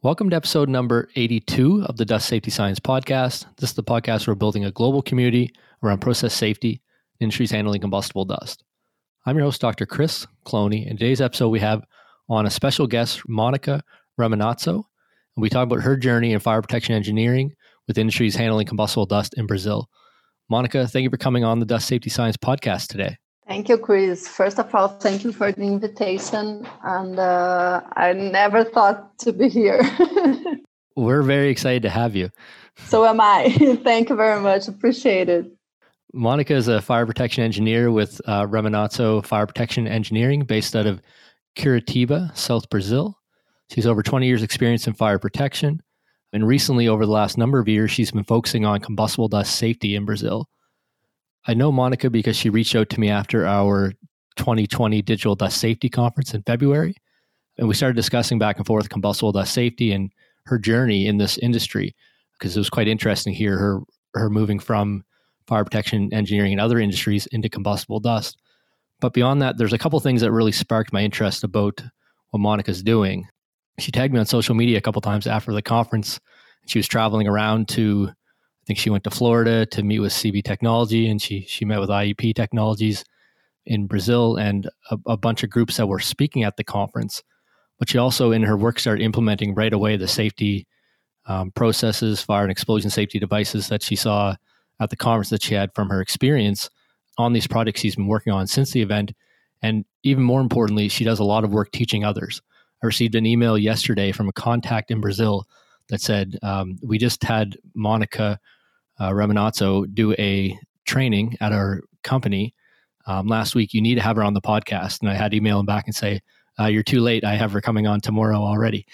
Welcome to episode number 82 of the Dust Safety Science Podcast. This is the podcast where we're building a global community around process safety, industries handling combustible dust. I'm your host, Dr. Chris Cloney, and in today's episode we have on a special guest, Monica Raminazzo, and we talk about her journey in fire protection engineering with industries handling combustible dust in Brazil. Monica, thank you for coming on the Dust Safety Science Podcast today. Thank you, Chris. First of all, thank you for the invitation, and I never thought to be here. We're very excited to have you. So am I. Thank you very much. Appreciate it. Monica is a fire protection engineer with Raminazzo Fire Protection Engineering based out of Curitiba, South Brazil. She's over 20 years experience in fire protection. And recently, over the last number of years, she's been focusing on combustible dust safety in Brazil. I know Monica because she reached out to me after our 2020 Digital Dust Safety Conference in February. And we started discussing back and forth combustible dust safety and her journey in this industry, because it was quite interesting to hear her moving from fire protection engineering and other industries into combustible dust. But beyond that, there's a couple things that really sparked my interest about what Monica's doing. She tagged me on social media a couple times after the conference. She was traveling around to, I think she went to Florida to meet with CB Technology, and she met with IEP Technologies in Brazil and a bunch of groups that were speaking at the conference. But she also, in her work, started implementing right away the safety processes, fire and explosion safety devices that she saw at the conference that she had from her experience on these projects she's been working on since the event. And even more importantly, she does a lot of work teaching others. I received an email yesterday from a contact in Brazil that said, we just had Monica Raminazzo do a training at our company last week. You need to have her on the podcast. And I had to email him back and say, you're too late. I have her coming on tomorrow already.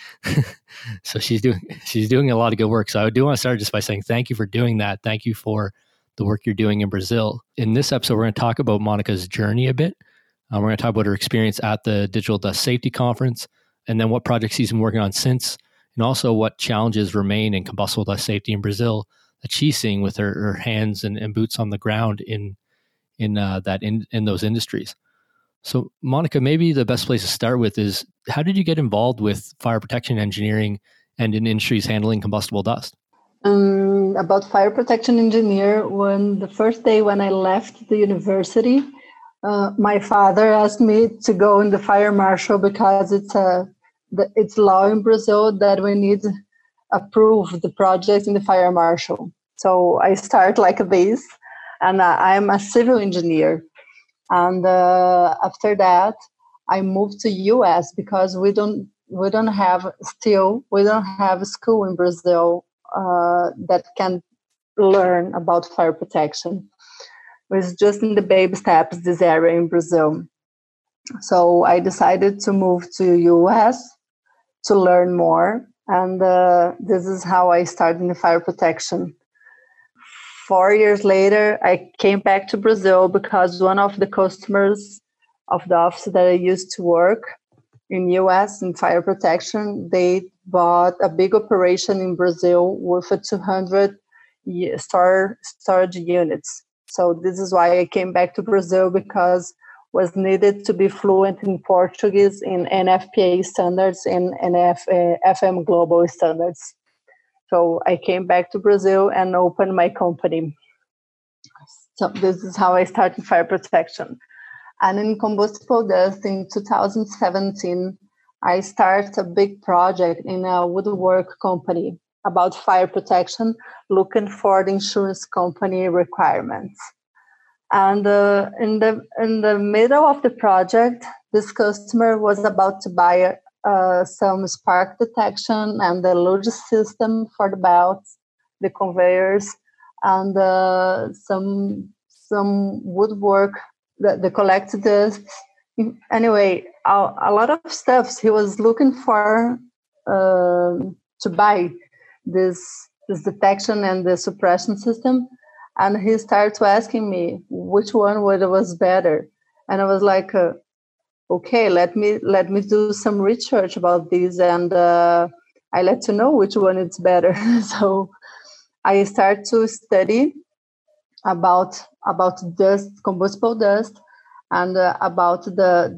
So she's doing a lot of good work. So I do want to start just by saying thank you for doing that. Thank you for the work you're doing in Brazil. In this episode, we're going to talk about Monica's journey a bit. We're going to talk about her experience at the Digital Dust Safety Conference, and then what projects she's been working on since, and also what challenges remain in combustible dust safety in Brazil that she's seeing with her hands and boots on the ground in those industries. So, Monica, maybe the best place to start with is, how did you get involved with fire protection engineering and in industries handling combustible dust? About fire protection engineer, when the first day when I left the university, my father asked me to go in the fire marshal because it's law in Brazil that we need to approve the project in the fire marshal. So I start like this, and I'm a civil engineer. And after that, I moved to U.S. because we don't have a school in Brazil that can learn about fire protection. Was just in the baby steps, this area in Brazil. So I decided to move to U.S. to learn more. And this is how I started in fire protection. 4 years later, I came back to Brazil because one of the customers of the office that I used to work in U.S. in fire protection, they bought a big operation in Brazil with a 200 storage units. So this is why I came back to Brazil, because was needed to be fluent in Portuguese, in NFPA standards, in FM Global standards. So I came back to Brazil and opened my company. So this is how I started fire protection. And in combustible dust in 2017, I started a big project in a woodwork company about fire protection, looking for the insurance company requirements. And in the middle of the project, this customer was about to buy some spark detection and the logic system for the belts, the conveyors, and some woodwork, the collected dust. Anyway, a lot of stuff he was looking for to buy. This detection and the suppression system, and he started asking me which one was better, and I was like, okay, let me do some research about this, and I let you know which one is better. So I started to study about dust, combustible dust, and about the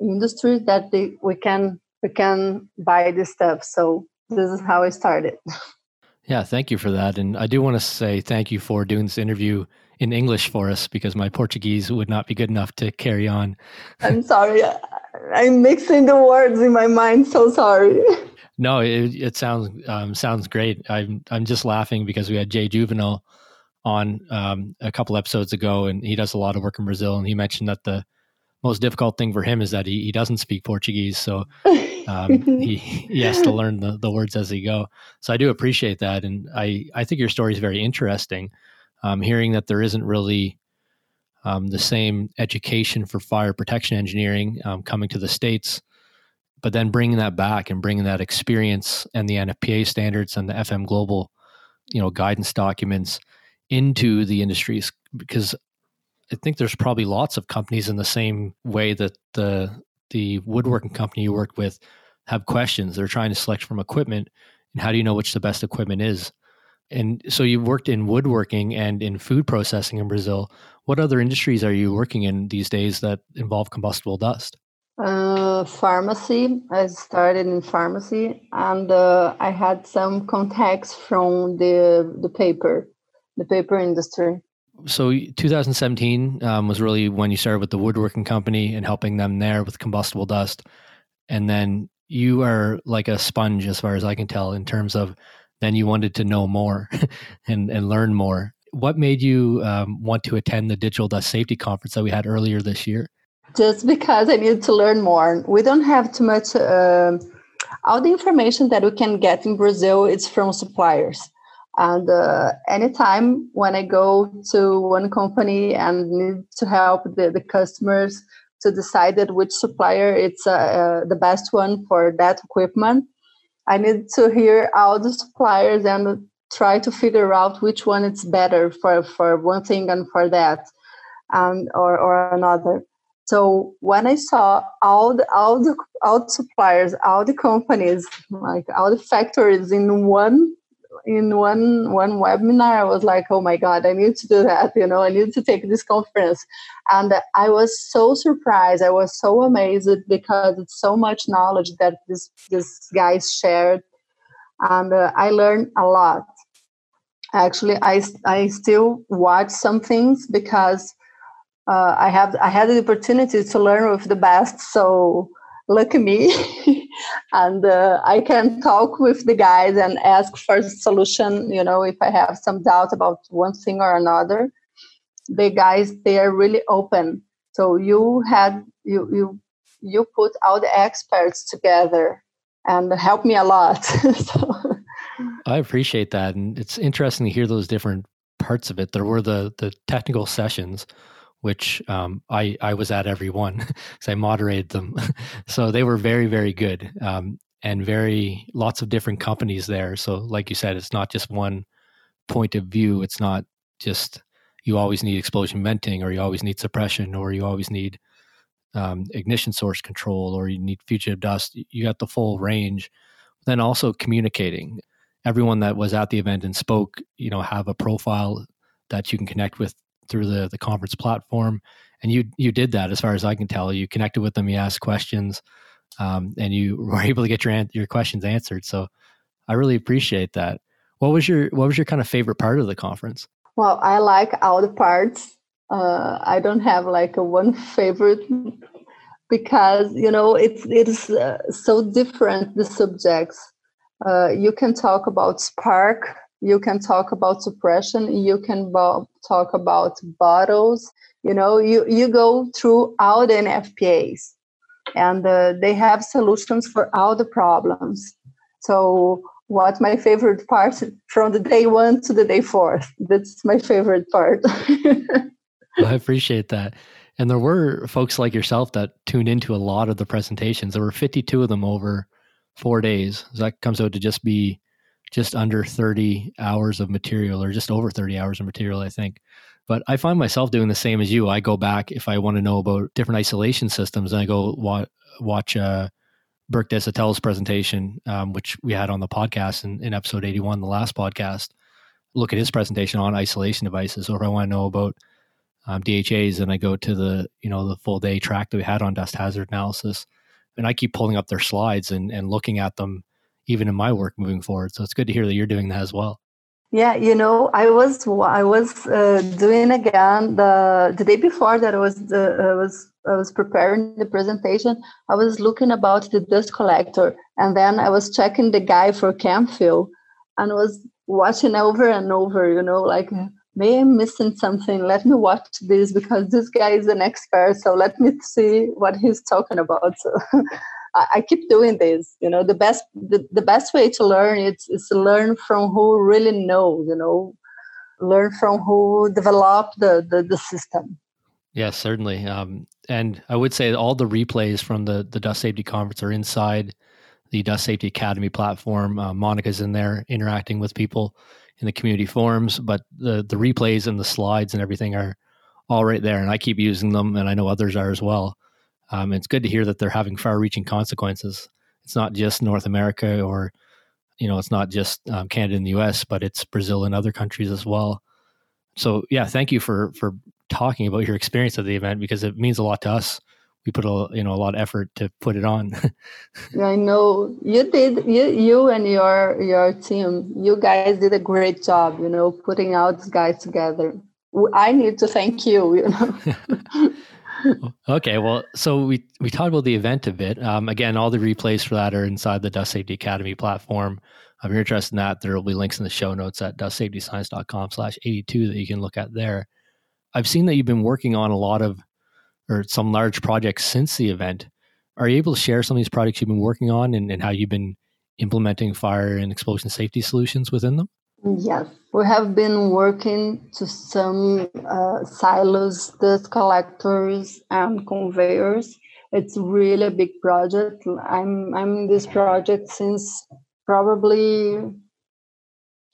industry that we can we can buy this stuff. So this is how I started. Yeah, thank you for that. And I do want to say thank you for doing this interview in English for us, because my Portuguese would not be good enough to carry on. I'm sorry. I'm mixing the words in my mind. So sorry. No, it sounds great. I'm just laughing because we had Jay Juvenal on a couple episodes ago, and he does a lot of work in Brazil. And he mentioned that the most difficult thing for him is that he doesn't speak Portuguese. So he has to learn the words as he go. So I do appreciate that. And I think your story is very interesting. Hearing that there isn't really the same education for fire protection engineering coming to the States, but then bringing that back and bringing that experience and the NFPA standards and the FM Global, guidance documents into the industries, because I think there's probably lots of companies in the same way that the woodworking company you worked with have questions. They're trying to select from equipment, and how do you know which the best equipment is? And so you worked in woodworking and in food processing in Brazil. What other industries are you working in these days that involve combustible dust? Pharmacy. I started in pharmacy, and I had some contacts from the paper industry. So 2017 was really when you started with the woodworking company and helping them there with combustible dust. And then you are like a sponge, as far as I can tell, in terms of then you wanted to know more and learn more. What made you want to attend the Digital Dust Safety Conference that we had earlier this year? Just because I needed to learn more. We don't have too much. All the information that we can get in Brazil, it's from suppliers. And anytime when I go to one company and need to help the customers to decide that which supplier it's the best one for that equipment, I need to hear all the suppliers and try to figure out which one is better for one thing and for that and or another. So when I saw all the suppliers, all the companies, like all the factories in one webinar, I was like, oh my God, I need to do that. I need to take this conference. And I was so surprised. I was so amazed because it's so much knowledge that this guys shared. And I learned a lot. Actually, I still watch some things because I had the opportunity to learn with the best. So lucky me. And I can talk with the guys and ask for solution, if I have some doubt about one thing or another. The guys, they are really open. So you put all the experts together and helped me a lot. So. I appreciate that. And it's interesting to hear those different parts of it. There were the technical sessions, which I was at every one because I moderated them. So they were very, very good and lots of different companies there. So like you said, it's not just one point of view. It's not just you always need explosion venting or you always need suppression or you always need ignition source control or you need fugitive dust. You got the full range. Then also communicating. Everyone that was at the event and spoke, have a profile that you can connect with through the conference platform. And you did that, as far as I can tell. You connected with them, you asked questions, and you were able to get your questions answered. So I really appreciate that. What was your kind of favorite part of the conference? Well, I like all the parts. I don't have a one favorite because, it's so different, the subjects. You can talk about spark, you can talk about suppression, you can talk about bottles, you go through all the NFPAs and they have solutions for all the problems. So what's my favorite part from the day one to the day fourth? That's my favorite part. I appreciate that. And there were folks like yourself that tuned into a lot of the presentations. There were 52 of them over 4 days. So that comes out to just under 30 hours of material, or just over 30 hours of material, I think. But I find myself doing the same as you. I go back if I want to know about different isolation systems, and I go watch Burke Desatel's presentation, which we had on the podcast in episode 81, the last podcast. Look at his presentation on isolation devices. Or if I want to know about DHAs, then I go to the full day track that we had on dust hazard analysis. and I keep pulling up their slides and looking at them even in my work moving forward. So it's good to hear that you're doing that as well. Yeah, you know, I was doing again the day before that I was preparing the presentation. I was looking about the dust collector, and then I was checking the guy for chem fill, and was watching over and over. You know, like maybe I'm missing something. Let me watch this because this guy is an expert. So let me see what he's talking about. So I keep doing this, you know. The best way to learn is to learn from who really knows, you know, learn from who developed the system. Yes, certainly. And I would say all the replays from the Dust Safety Conference are inside the Dust Safety Academy platform. Monica's in there interacting with people in the community forums, but the replays and the slides and everything are all right there. And I keep using them, and I know others are as well. It's good to hear that they're having far-reaching consequences. It's not just North America, or, you know, it's not just Canada and the U.S., but it's Brazil and other countries as well. So, yeah, thank you for talking about your experience at the event, because it means a lot to us. We put a lot of effort to put it on. I know you did. You and your team, you guys did a great job. You know, putting out these guys together. I need to thank you. You know. Okay, well, so we talked about the event a bit. Again, all the replays for that are inside the Dust Safety Academy platform. If you're interested in that, there will be links in the show notes at dustsafetyscience.com/82 that you can look at there. I've seen that you've been working on a lot of, or some large projects since the event. Are you able to share some of these projects you've been working on and how you've been implementing fire and explosion safety solutions within them? Yes, we have been working to some silos, dust collectors, and conveyors. It's really a big project. I'm in this project since probably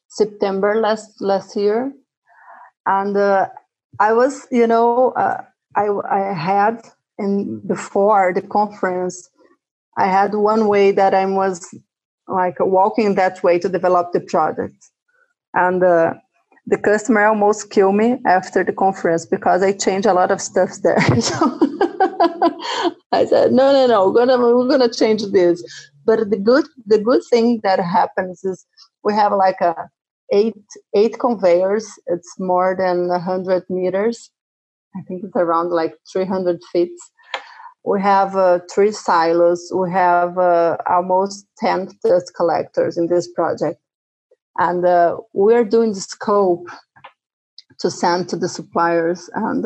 September last year, and I was, you know, I had before the conference, I had one way that I was like walking that way to develop the project. And the customer almost killed me after the conference because I changed a lot of stuff there. So I said, no, we're gonna change this. But the good thing that happens is we have like eight conveyors. It's more than 100 meters. I think it's around like 300 feet. We have three silos. We have almost 10 dust collectors in this project. And we're doing the scope to send to the suppliers and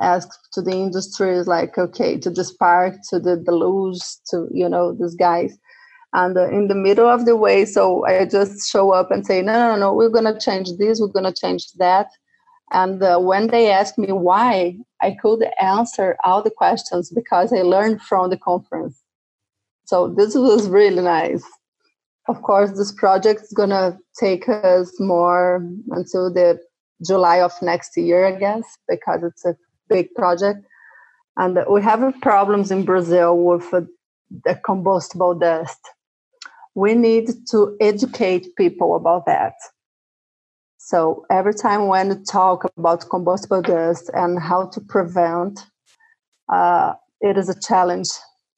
ask to the industries, like, okay, to the Spark, to the Luz, to, you know, these guys. And in the middle of the way, so I just show up and say, no, we're going to change this, we're going to change that. And when they asked me why, I could answer all the questions because I learned from the conference. So this was really nice. Of course, this project is going to take us more until the July of next year, I guess, because it's a big project. And we have problems in Brazil with the combustible dust. We need to educate people about that. So every time when we talk about combustible dust and how to prevent, it is a challenge.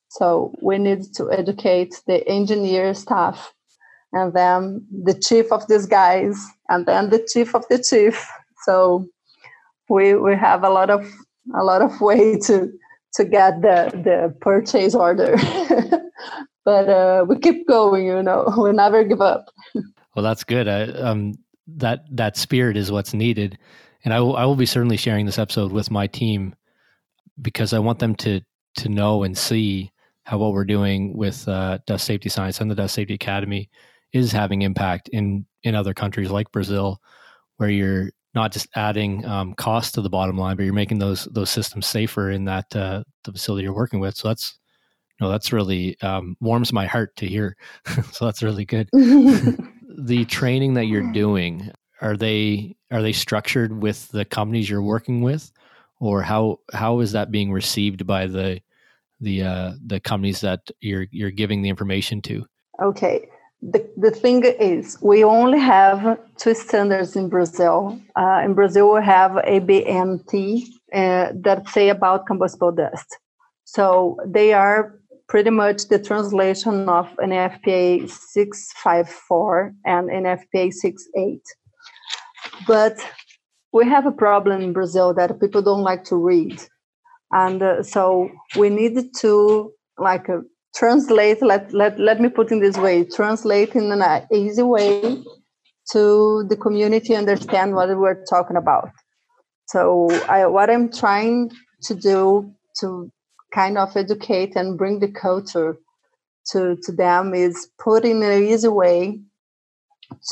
So we need to educate the engineer staff, and then the chief of these guys, and then the chief of the chief. So we have a lot of way to get the purchase order. But we keep going, you know, we never give up. Well, that's good. That spirit is what's needed. And I will be certainly sharing this episode with my team, because I want them to know and see how what we're doing with Dust Safety Science and the Dust Safety Academy is having impact in other countries like Brazil, where you're not just adding cost to the bottom line, but you're making those systems safer in that the facility you're working with. So that's really warms my heart to hear. So that's really good. The training that you're doing, are they structured with the companies you're working with, or how is that being received by the companies that you're giving the information to? Okay, the thing is, we only have two standards in Brazil. In Brazil, we have ABNT that say about combustible dust. So they are pretty much the translation of NFPA 654 and NFPA 68. But we have a problem in Brazil that people don't like to read. And so we need to translate, let me put it this way, translate in an easy way to the community understand what we're talking about. So what I'm trying to do to kind of educate and bring the culture to them is put in an easy way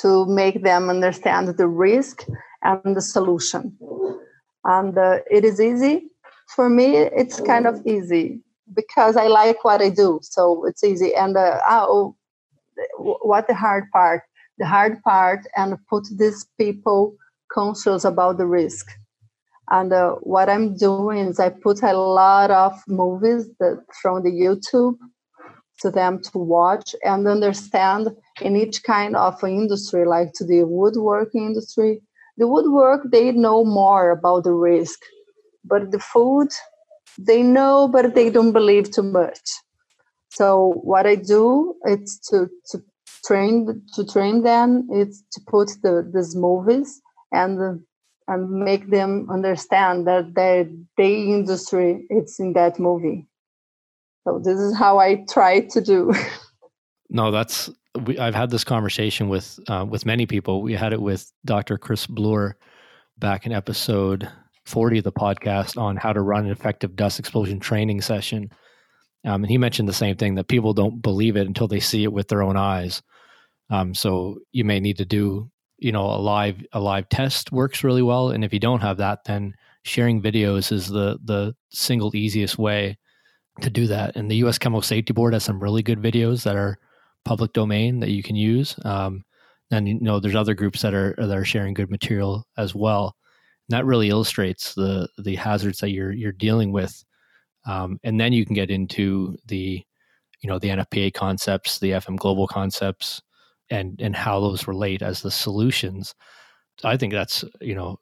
to make them understand the risk and the solution. And it is easy. For me, it's kind of easy because I like what I do. So it's easy. And what the hard part? The hard part and put these people conscious about the risk. And what I'm doing is I put a lot of movies from the YouTube to them to watch and understand in each kind of industry, like to the woodworking industry. The woodwork, they know more about the risk. But the food, they know, but they don't believe too much. So what I do is to train them. It's to put these movies and make them understand that their industry it's in that movie. So this is how I try to do. No, I've had this conversation with many people. We had it with Dr. Chris Bloor back in episode 40 of the podcast on how to run an effective dust explosion training session. And he mentioned the same thing, that people don't believe it until they see it with their own eyes. So you may need to do, a live test works really well. And if you don't have that, then sharing videos is the single easiest way to do that. And the U.S. Chemical Safety Board has some really good videos that are public domain that you can use. And there's other groups that are sharing good material as well. That really illustrates the hazards that you're dealing with, and then you can get into the NFPA concepts, the FM Global concepts, and how those relate as the solutions. I think that's an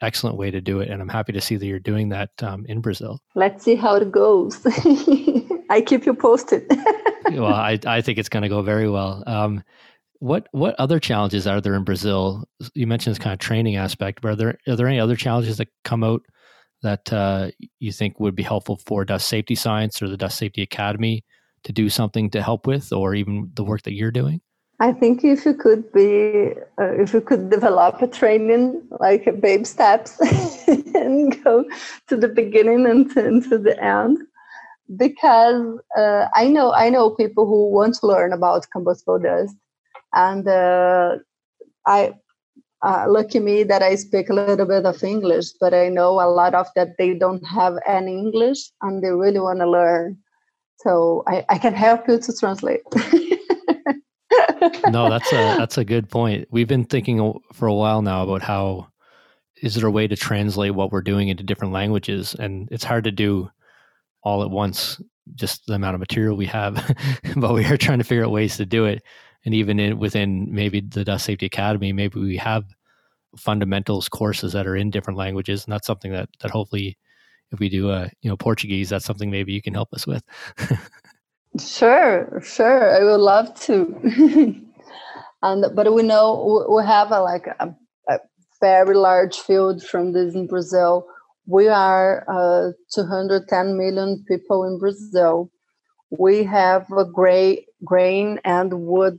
excellent way to do it, and I'm happy to see that you're doing that in Brazil. Let's see how it goes. I keep you posted. Well, I think it's going to go very well. What other challenges are there in Brazil? You mentioned this kind of training aspect, but are there any other challenges that come out that you think would be helpful for Dust Safety Science or the Dust Safety Academy to do something to help with, or even the work that you're doing? I think if you could develop a training like baby steps and go to the beginning and to the end. Because I know people who want to learn about combustible dust. And lucky me that I speak a little bit of English, but I know a lot of that they don't have any English and they really want to learn. So I can help you to translate. No, that's a good point. We've been thinking for a while now about how is there a way to translate what we're doing into different languages? And it's hard to do all at once, just the amount of material we have, but we are trying to figure out ways to do it. And even within maybe the Dust Safety Academy, maybe we have fundamentals courses that are in different languages. And that's something that hopefully if we do Portuguese, that's something maybe you can help us with. Sure. I would love to. But we know we have a very large field from this in Brazil. We are 210 million people in Brazil. We have a grain and wood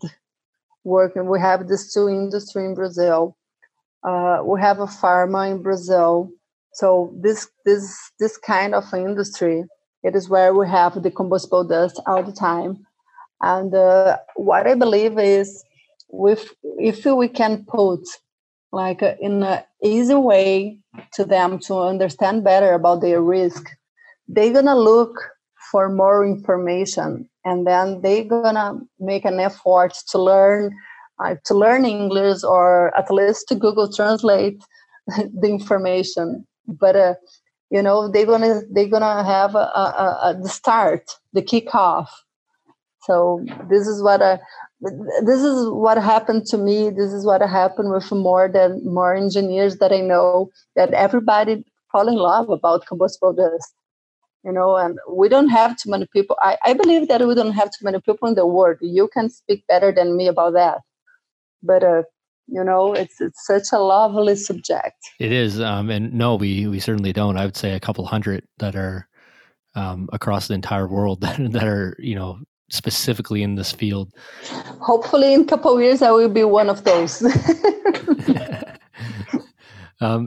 working. We have these two industries in Brazil. We have a pharma in Brazil. So this kind of industry, it is where we have the combustible dust all the time. And what I believe is, if we can put in an easy way to them to understand better about their risk, they're gonna look for more information, and then they're gonna make an effort to learn English, or at least to Google Translate the information. But they're gonna have the start, the kickoff. So this is what happened to me. This is what happened with more engineers that I know, that everybody fall in love about combustible dust. you know, and we don't have too many people. I believe that we don't have too many people in the world. You can speak better than me about that. But, you know, it's such a lovely subject. It is. And no, we certainly don't. I would say a couple hundred that are across the entire world that are, you know, specifically in this field. Hopefully in a couple of years, I will be one of those.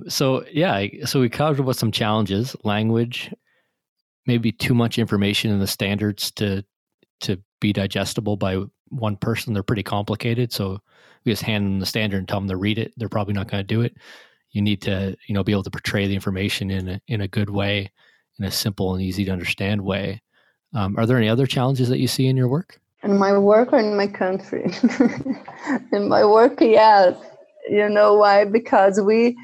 So we covered about some challenges, language, maybe too much information in the standards to be digestible by one person. They're pretty complicated. So we just hand them the standard and tell them to read it. They're probably not going to do it. You need to, you know, be able to portray the information in a good way, in a simple and easy to understand way. Are there any other challenges that you see in your work? In my work or in my country? In my work, yes. You know why? Because we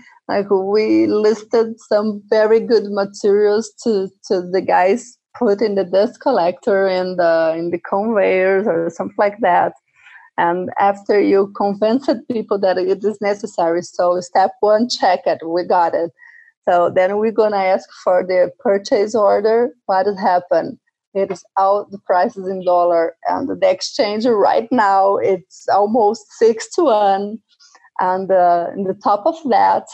listed some very good materials to the guys put in the dust collector and in the conveyors or something like that. And after you convinced people that it is necessary, so step one, check it. We got it. So then we're going to ask for the purchase order. What has happened? It is out, the price is in dollar. And the exchange right now, it's almost 6-1. And on the top of that,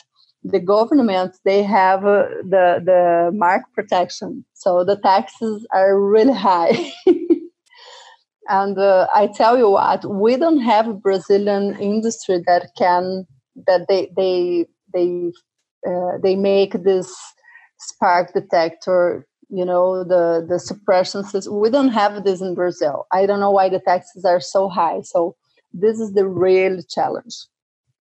the government, they have the mark protection. So the taxes are really high. And I tell you what, we don't have Brazilian industry that they make this spark detector, you know, the suppression system. We don't have this in Brazil. I don't know why the taxes are so high. So this is the real challenge,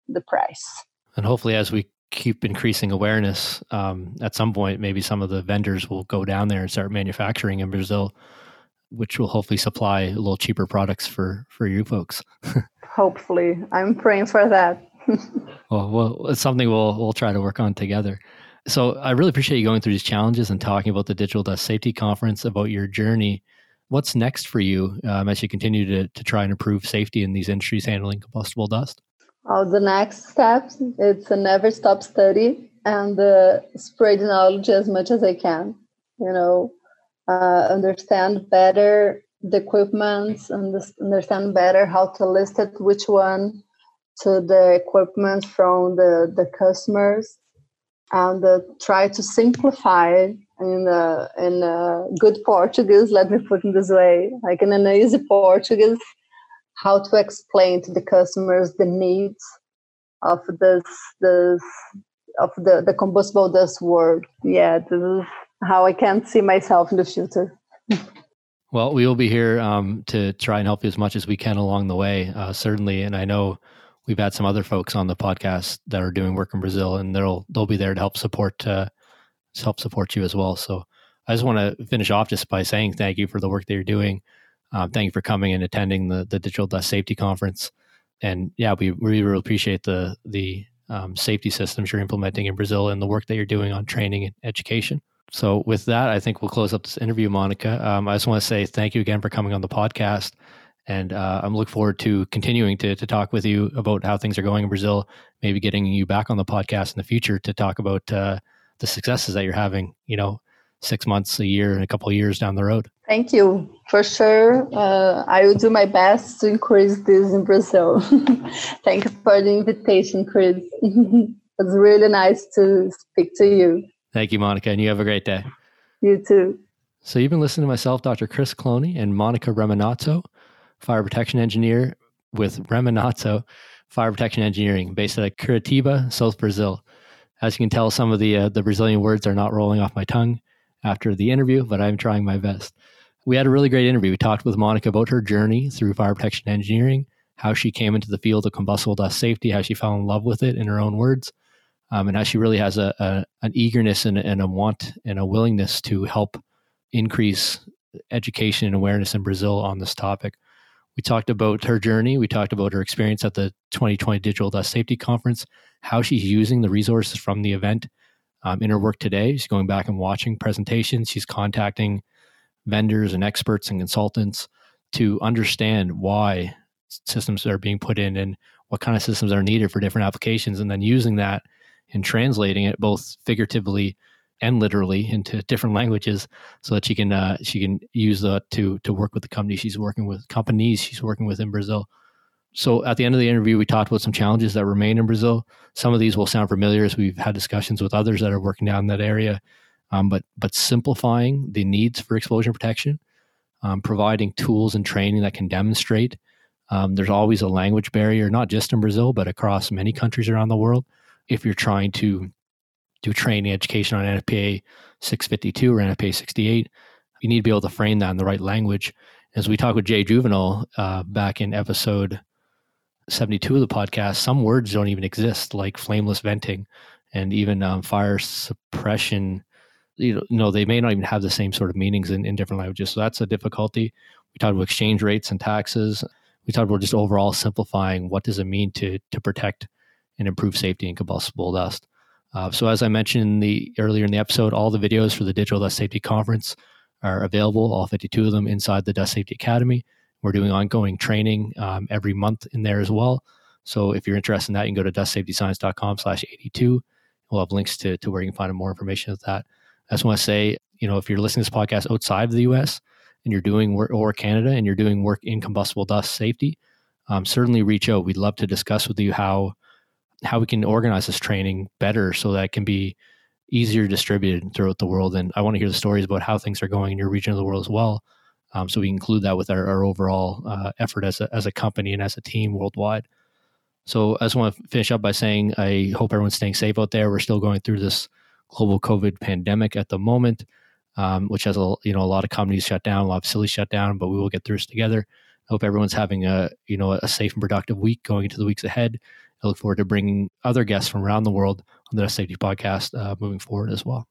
the price. And hopefully as we keep increasing awareness, at some point, maybe some of the vendors will go down there and start manufacturing in Brazil, which will hopefully supply a little cheaper products for you folks. Hopefully. I'm praying for that. Well, it's something we'll try to work on together. So I really appreciate you going through these challenges and talking about the Digital Dust Safety Conference, about your journey. What's next for you as you continue to try and improve safety in these industries handling combustible dust? Oh, the next step, it's a never stop study and spread knowledge as much as I can, you know, understand better the equipment, understand better how to list it, which one to the equipment from the customers, and try to simplify in good Portuguese, let me put it this way, like in an easy Portuguese, how to explain to the customers the needs of the combustible dust world. Yeah, this is how I can see myself in the future. Well, we will be here to try and help you as much as we can along the way, certainly. And I know we've had some other folks on the podcast that are doing work in Brazil, and they'll be there to help support you as well. So I just want to finish off just by saying thank you for the work that you're doing. Thank you for coming and attending the Digital Dust Safety Conference. And yeah, we really appreciate the safety systems you're implementing in Brazil and the work that you're doing on training and education. So with that, I think we'll close up this interview, Monica. I just want to say thank you again for coming on the podcast. And I'm looking forward to continuing to talk with you about how things are going in Brazil, maybe getting you back on the podcast in the future to talk about the successes that you're having, you know, 6 months, a year, and a couple of years down the road. Thank you. For sure. I will do my best to increase this in Brazil. Thank you for the invitation, Chris. It's really nice to speak to you. Thank you, Monica. And you have a great day. You too. So you've been listening to myself, Dr. Chris Cloney, and Monica Raminazzo, fire protection engineer with Raminazzo Fire Protection Engineering, based out of Curitiba, South Brazil. As you can tell, some of the Brazilian words are not rolling off my tongue after the interview, but I'm trying my best. We had a really great interview. We talked with Monica about her journey through fire protection engineering, how she came into the field of combustible dust safety, how she fell in love with it in her own words, and how she really has an eagerness and a want and a willingness to help increase education and awareness in Brazil on this topic. We talked about her journey. We talked about her experience at the 2020 Digital Dust Safety Conference, how she's using the resources from the event in her work today. She's going back and watching presentations. She's contacting vendors and experts and consultants to understand why systems are being put in and what kind of systems are needed for different applications, and then using that and translating it both figuratively and literally into different languages so that she can use that to work with the company she's working with, companies she's working with in Brazil. So at the end of the interview, we talked about some challenges that remain in Brazil. Some of these will sound familiar as we've had discussions with others that are working down in that area, but simplifying the needs for explosion protection, providing tools and training that can demonstrate. There's always a language barrier, not just in Brazil, but across many countries around the world. If you're trying to do training education on NFPA 652 or NFPA 68, you need to be able to frame that in the right language. As we talked with Jay Juvenal back in episode 72 of the podcast, some words don't even exist, like flameless venting and even fire suppression. They may not even have the same sort of meanings in different languages. So that's a difficulty. We talked about exchange rates and taxes. We talked about just overall simplifying what does it mean to protect and improve safety in combustible dust. So as I mentioned earlier in the episode, all the videos for the Digital Dust Safety Conference are available, all 52 of them, inside the Dust Safety Academy. We're doing ongoing training every month in there as well. So if you're interested in that, you can go to dustsafetyscience.com/82. We'll have links to where you can find more information with that. I just want to say, if you're listening to this podcast outside of the U.S. and you're doing work, or Canada, and you're doing work in combustible dust safety, certainly reach out. We'd love to discuss with you how we can organize this training better so that it can be easier distributed throughout the world. And I want to hear the stories about how things are going in your region of the world as well. So we include that with our overall effort as a company and as a team worldwide. So I just want to finish up by saying I hope everyone's staying safe out there. We're still going through this global COVID pandemic at the moment, which has a lot of companies shut down, a lot of facilities shut down, but we will get through this together. I hope everyone's having a safe and productive week going into the weeks ahead. I look forward to bringing other guests from around the world on the Dust Safety Podcast moving forward as well.